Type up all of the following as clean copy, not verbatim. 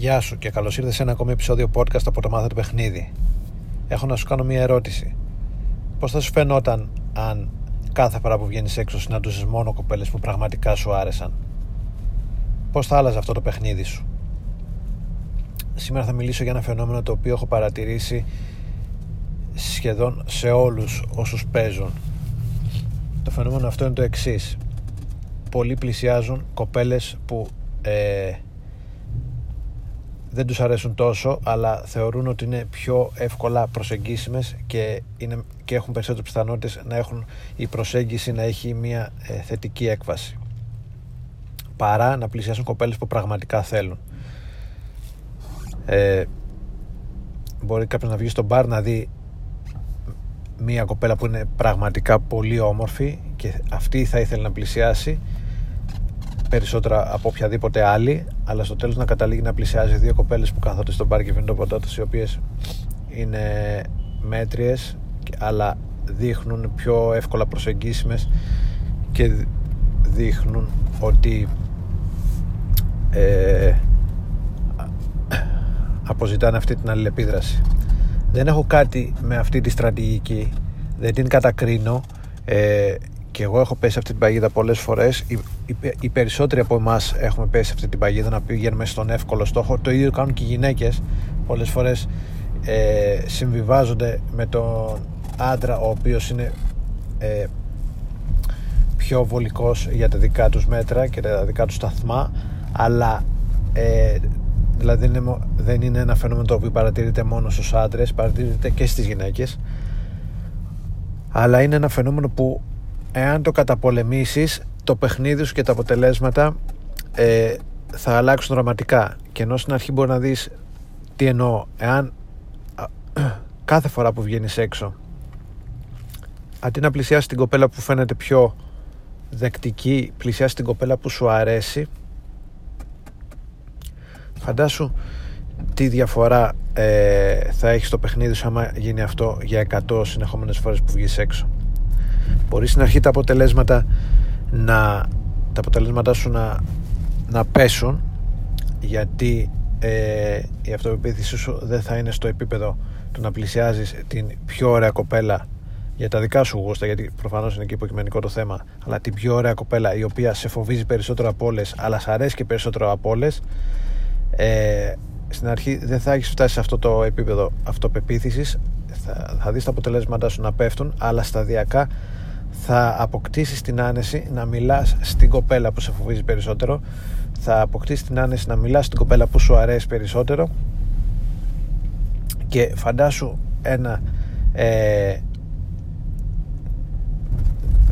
Γεια σου και καλώς ήρθες σε ένα ακόμη επεισόδιο podcast από το Μάθε του Παιχνίδι. Έχω να σου κάνω μια ερώτηση. Πώς θα σου φαινόταν αν κάθε φορά που βγαίνεις έξω συναντούσες μόνο κοπέλες που πραγματικά σου άρεσαν? Πώς θα άλλαζε αυτό το παιχνίδι σου? Σήμερα θα μιλήσω για ένα φαινόμενο το οποίο έχω παρατηρήσει σχεδόν σε όλους όσους παίζουν. Το φαινόμενο αυτό είναι το εξής. Πολλοί πλησιάζουν κοπέλες που δεν τους αρέσουν τόσο, αλλά θεωρούν ότι είναι πιο εύκολα προσεγγίσιμες και έχουν περισσότερες πιθανότητες να έχουν η προσέγγιση να έχει μια θετική έκβαση, παρά να πλησιάσουν κοπέλες που πραγματικά θέλουν. Μπορεί κάποιος να βγει στο μπαρ να δει μια κοπέλα που είναι πραγματικά πολύ όμορφη και αυτή θα ήθελε να πλησιάσει περισσότερα από οποιαδήποτε άλλη, αλλά στο τέλος να καταλήγει να πλησιάζει δύο κοπέλες που κάθονται στον μπαρ και πίνουν το ποτό τους, οι οποίες είναι μέτριες αλλά δείχνουν πιο εύκολα προσεγγίσιμες και δείχνουν ότι αποζητάνε αυτή την αλληλεπίδραση. Δεν έχω κάτι με αυτή τη στρατηγική, δεν την κατακρίνω. Και εγώ έχω πέσει αυτή την παγίδα πολλές φορές. Οι περισσότεροι από εμάς έχουμε πέσει αυτή την παγίδα, να πηγαίνουμε στον εύκολο στόχο. Το ίδιο κάνουν και οι γυναίκες. Πολλές φορές συμβιβάζονται με τον άντρα, ο οποίος είναι πιο βολικός για τα δικά τους μέτρα και τα δικά τους σταθμά, αλλά δηλαδή δεν είναι ένα φαινόμενο το οποίο παρατηρείται μόνο στους άντρες, παρατηρείται και στις γυναίκες, αλλά είναι ένα φαινόμενο που εάν το καταπολεμήσεις, το παιχνίδι σου και τα αποτελέσματα θα αλλάξουν δραματικά. Και ενώ στην αρχή μπορεί να δεις τι εννοώ, εάν κάθε φορά που βγαίνεις έξω, αντί να πλησιάσεις την κοπέλα που φαίνεται πιο δεκτική, πλησιάσεις την κοπέλα που σου αρέσει, φαντάσου τι διαφορά θα έχεις στο παιχνίδι σου άμα γίνει αυτό για 100 συνεχόμενες φορές που βγεις έξω. Μπορεί στην αρχή τα αποτελέσματά σου να πέσουν, γιατί η αυτοπεποίθησή σου δεν θα είναι στο επίπεδο του να πλησιάζεις την πιο ωραία κοπέλα για τα δικά σου γούστα, γιατί προφανώς είναι και υποκειμενικό το θέμα, αλλά την πιο ωραία κοπέλα η οποία σε φοβίζει περισσότερο από όλες, αλλά σ' αρέσει και περισσότερο από όλες. Στην αρχή δεν θα έχεις φτάσει σε αυτό το επίπεδο αυτοπεποίθησης. Θα δεις τα αποτελέσματά σου να πέφτουν, αλλά σταδιακά θα αποκτήσεις την άνεση να μιλάς στην κοπέλα που σε φοβίζει περισσότερο, θα αποκτήσεις την άνεση να μιλάς στην κοπέλα που σου αρέσει περισσότερο. Και φαντάσου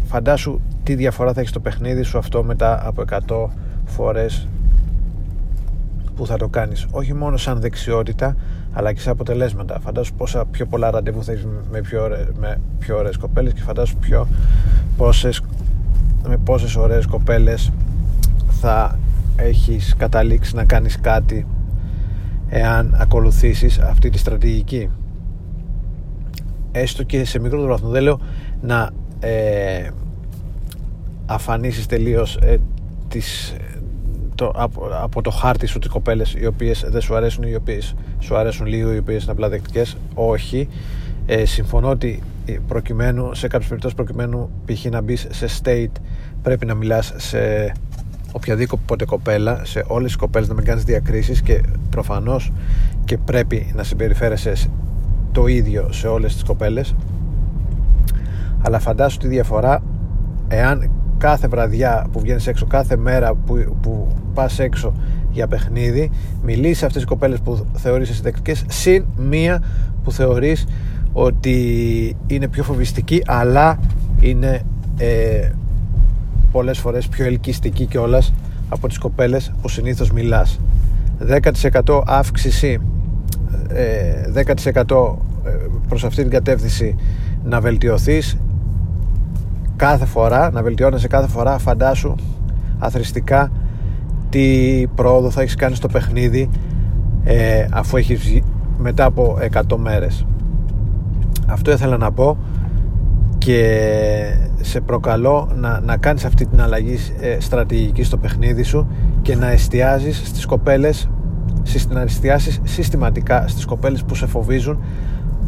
φαντάσου τι διαφορά θα έχει στο παιχνίδι σου αυτό μετά από 100 φορές που θα το κάνεις, όχι μόνο σαν δεξιότητα αλλά και σαν αποτελέσματα. Φαντάσου πόσα πιο πολλά ραντεβού θα έχεις με πιο ωραίες κοπέλες, και φαντάσου με πόσες ωραίες κοπέλες θα έχεις καταλήξει να κάνεις κάτι εάν ακολουθήσεις αυτή τη στρατηγική, έστω και σε μικρότερο βαθμό. Δεν λέω να αφανίσεις τελείως από το χάρτη σου τις κοπέλες οι οποίες δεν σου αρέσουν, οι οποίες σου αρέσουν λίγο, οι οποίες είναι απλά δεκτικές. Όχι, συμφωνώ ότι σε κάποιες περιπτώσεις, προκειμένου π.χ. να μπεις σε state, πρέπει να μιλάς σε οποιαδήποτε κοπέλα, σε όλες τις κοπέλες, να μην κάνεις διακρίσεις, και προφανώς και πρέπει να συμπεριφέρεσαι το ίδιο σε όλες τις κοπέλες. Αλλά φαντάσου τη διαφορά εάν κάθε βραδιά που βγαίνεις έξω, κάθε μέρα που πας έξω για παιχνίδι, μιλείς σε αυτές τις κοπέλες που θεωρείς συντεκτικές, συν μία που θεωρείς ότι είναι πιο φοβιστική, αλλά είναι πολλές φορές πιο ελκυστική κιόλας από τις κοπέλες που συνήθως μιλάς. 10% αύξηση, 10% προς αυτή την κατεύθυνση να βελτιωθείς κάθε φορά, να βελτιώνεσαι κάθε φορά. Φαντάσου αθρηστικά τι πρόοδο θα έχεις κάνει στο παιχνίδι αφού έχεις βγει μετά από 100 μέρες. Αυτό ήθελα να πω και σε προκαλώ να κάνεις αυτή την αλλαγή στρατηγική στο παιχνίδι σου και να εστιάζεις στις κοπέλες, να εστιάσεις συστηματικά στις κοπέλες που σε φοβίζουν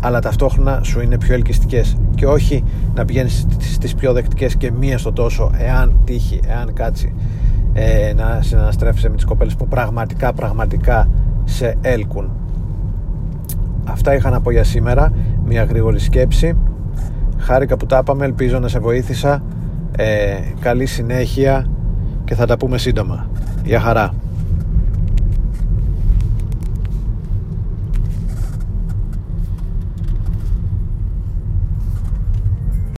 αλλά ταυτόχρονα σου είναι πιο ελκυστικές και όχι να πηγαίνεις στις πιο δεκτικές και μία στο τόσο, εάν τύχει, εάν κάτσει, να συναναστρέφεσαι με τις κοπέλες που πραγματικά σε έλκουν. Αυτά είχα να πω για σήμερα, μια γρήγορη σκέψη. Χάρηκα που τα είπαμε, ελπίζω να σε βοήθησα. Καλή συνέχεια και θα τα πούμε σύντομα. Γεια χαρά.